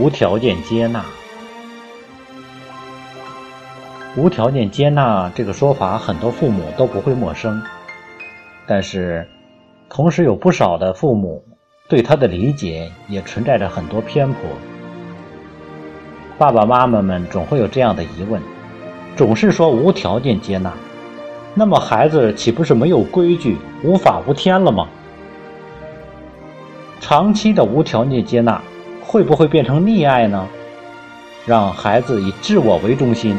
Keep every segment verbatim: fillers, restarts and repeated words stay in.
无条件接纳。无条件接纳这个说法，很多父母都不会陌生，但是同时有不少的父母对他的理解也存在着很多偏颇。爸爸妈妈们总会有这样的疑问，总是说无条件接纳，那么孩子岂不是没有规矩、无法无天了吗？长期的无条件接纳会不会变成溺爱呢？让孩子以自我为中心，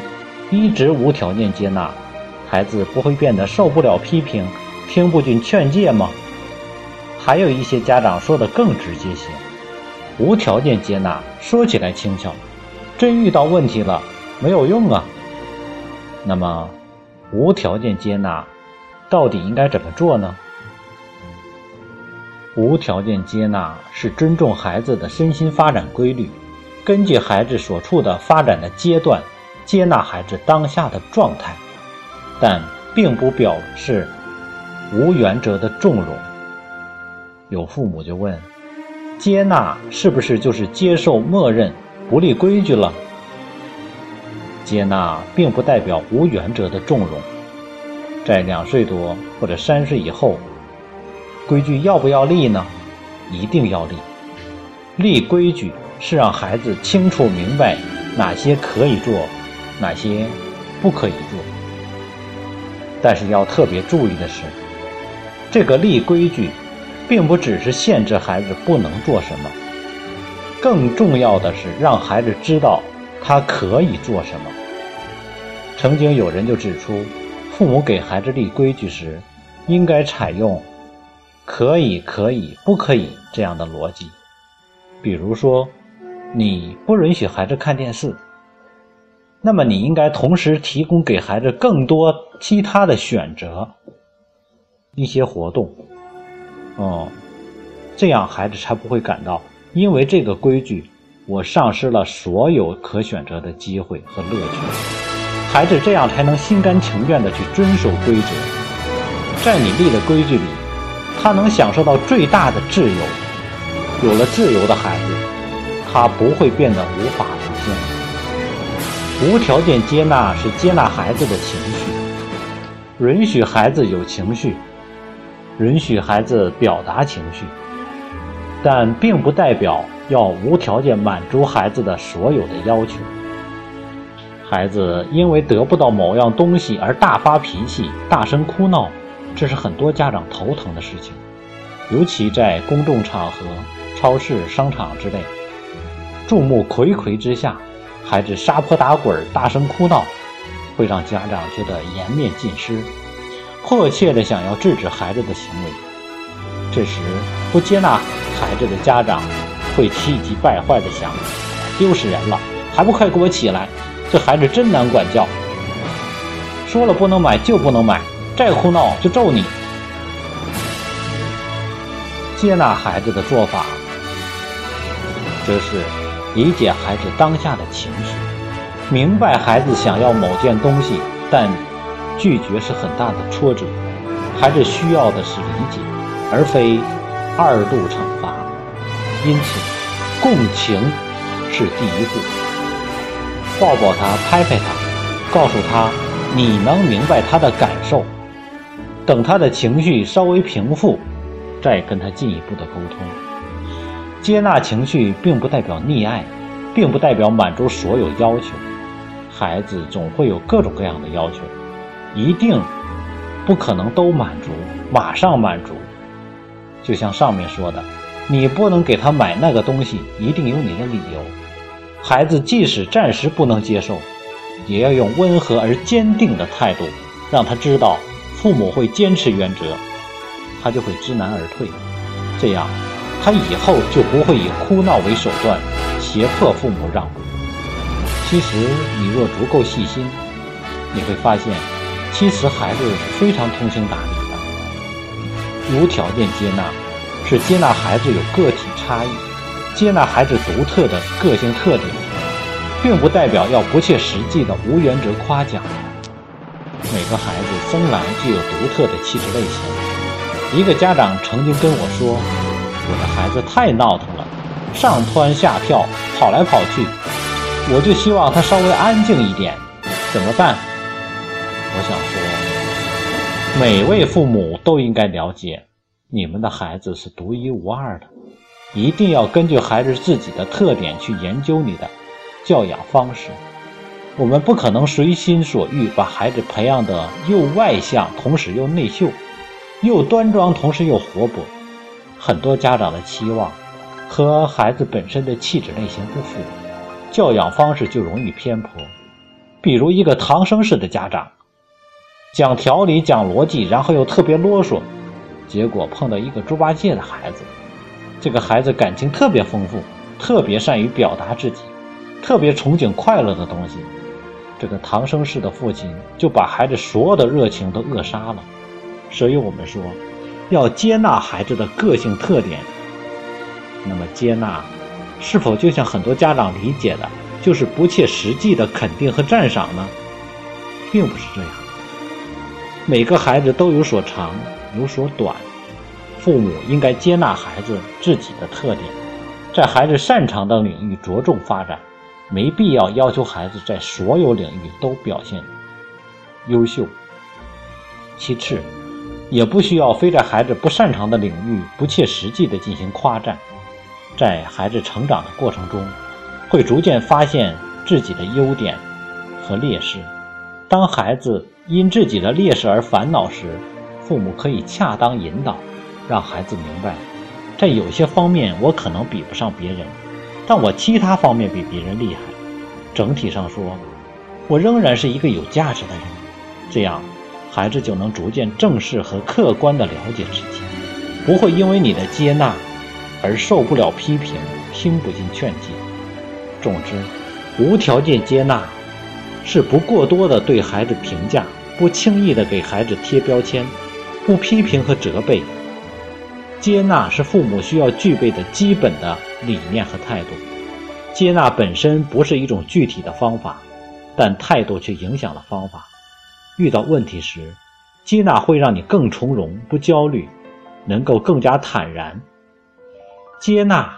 一直无条件接纳，孩子不会变得受不了批评，听不进劝诫吗？还有一些家长说的更直接些，无条件接纳说起来轻巧，真遇到问题了没有用啊。那么无条件接纳到底应该怎么做呢？无条件接纳是尊重孩子的身心发展规律，根据孩子所处的发展的阶段，接纳孩子当下的状态，但并不表示无原则的纵容。有父母就问，接纳是不是就是接受默认不立规矩了？接纳并不代表无原则的纵容。在两岁多或者三岁以后，规矩要不要立呢？一定要立。立规矩是让孩子清楚明白哪些可以做，哪些不可以做。但是要特别注意的是，这个立规矩并不只是限制孩子不能做什么，更重要的是让孩子知道他可以做什么。曾经有人就指出，父母给孩子立规矩时，应该采用可以可以不可以这样的逻辑。比如说，你不允许孩子看电视，那么你应该同时提供给孩子更多其他的选择，一些活动，嗯，这样孩子才不会感到因为这个规矩我丧失了所有可选择的机会和乐趣。孩子这样才能心甘情愿地去遵守规则。在你立的规矩里，他能享受到最大的自由。有了自由的孩子，他不会变得无法无天。无条件接纳是接纳孩子的情绪，允许孩子有情绪，允许孩子表达情绪，但并不代表要无条件满足孩子的所有的要求。孩子因为得不到某样东西而大发脾气、大声哭闹，这是很多家长头疼的事情，尤其在公众场合、超市、商场之类，众目睽睽之下，孩子撒泼打滚、大声哭闹，会让家长觉得颜面尽失，迫切地想要制止孩子的行为。这时不接纳孩子的家长会气急败坏的想，丢死人了，还不快给我起来，这孩子真难管教，说了不能买就不能买，再哭闹就揍你。接纳孩子的做法则是理解孩子当下的情绪，明白孩子想要某件东西，但拒绝是很大的挫折，孩子需要的是理解，而非二度惩罚。因此共情是第一步，抱抱他，拍拍他，告诉他你能明白他的感受，等他的情绪稍微平复，再跟他进一步的沟通。接纳情绪并不代表溺爱，并不代表满足所有要求，孩子总会有各种各样的要求，一定不可能都满足，马上满足。就像上面说的，你不能给他买那个东西，一定有你的理由。孩子即使暂时不能接受，也要用温和而坚定的态度，让他知道父母会坚持原则，他就会知难而退。这样他以后就不会以哭闹为手段胁迫父母让步。其实你若足够细心，你会发现其实孩子是非常通情达理的。无条件接纳是接纳孩子有个体差异，接纳孩子独特的个性特点，并不代表要不切实际的无原则夸奖。每个孩子生来具有独特的气质类型。一个家长曾经跟我说，我的孩子太闹腾了，上蹿下跳，跑来跑去。我就希望他稍微安静一点。怎么办？我想说，每位父母都应该了解，你们的孩子是独一无二的，一定要根据孩子自己的特点去研究你的教养方式。我们不可能随心所欲把孩子培养得又外向，同时又内秀，又端庄，同时又活泼。很多家长的期望和孩子本身的气质类型不符，教养方式就容易偏颇。比如一个唐僧式的家长，讲条理讲逻辑，然后又特别啰嗦，结果碰到一个猪八戒的孩子。这个孩子感情特别丰富，特别善于表达自己，特别憧憬快乐的东西。这个唐僧式的父亲就把孩子所有的热情都扼杀了。所以我们说要接纳孩子的个性特点。那么接纳是否就像很多家长理解的就是不切实际的肯定和赞赏呢？并不是这样。每个孩子都有所长有所短，父母应该接纳孩子自己的特点，在孩子擅长的领域着重发展，没必要要求孩子在所有领域都表现优秀。其次，也不需要非在孩子不擅长的领域不切实际地进行夸赞。在孩子成长的过程中，会逐渐发现自己的优点和劣势。当孩子因自己的劣势而烦恼时，父母可以恰当引导，让孩子明白，在有些方面我可能比不上别人，但我其他方面比别人厉害，整体上说我仍然是一个有价值的人。这样孩子就能逐渐正视和客观地了解自己，不会因为你的接纳而受不了批评，听不进劝诫。总之，无条件接纳是不过多的对孩子评价，不轻易地给孩子贴标签，不批评和责备。接纳是父母需要具备的基本的理念和态度。接纳本身不是一种具体的方法，但态度却影响了方法。遇到问题时，接纳会让你更从容，不焦虑，能够更加坦然。接纳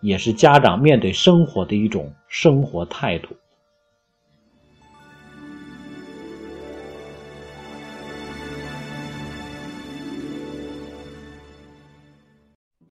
也是家长面对生活的一种生活态度。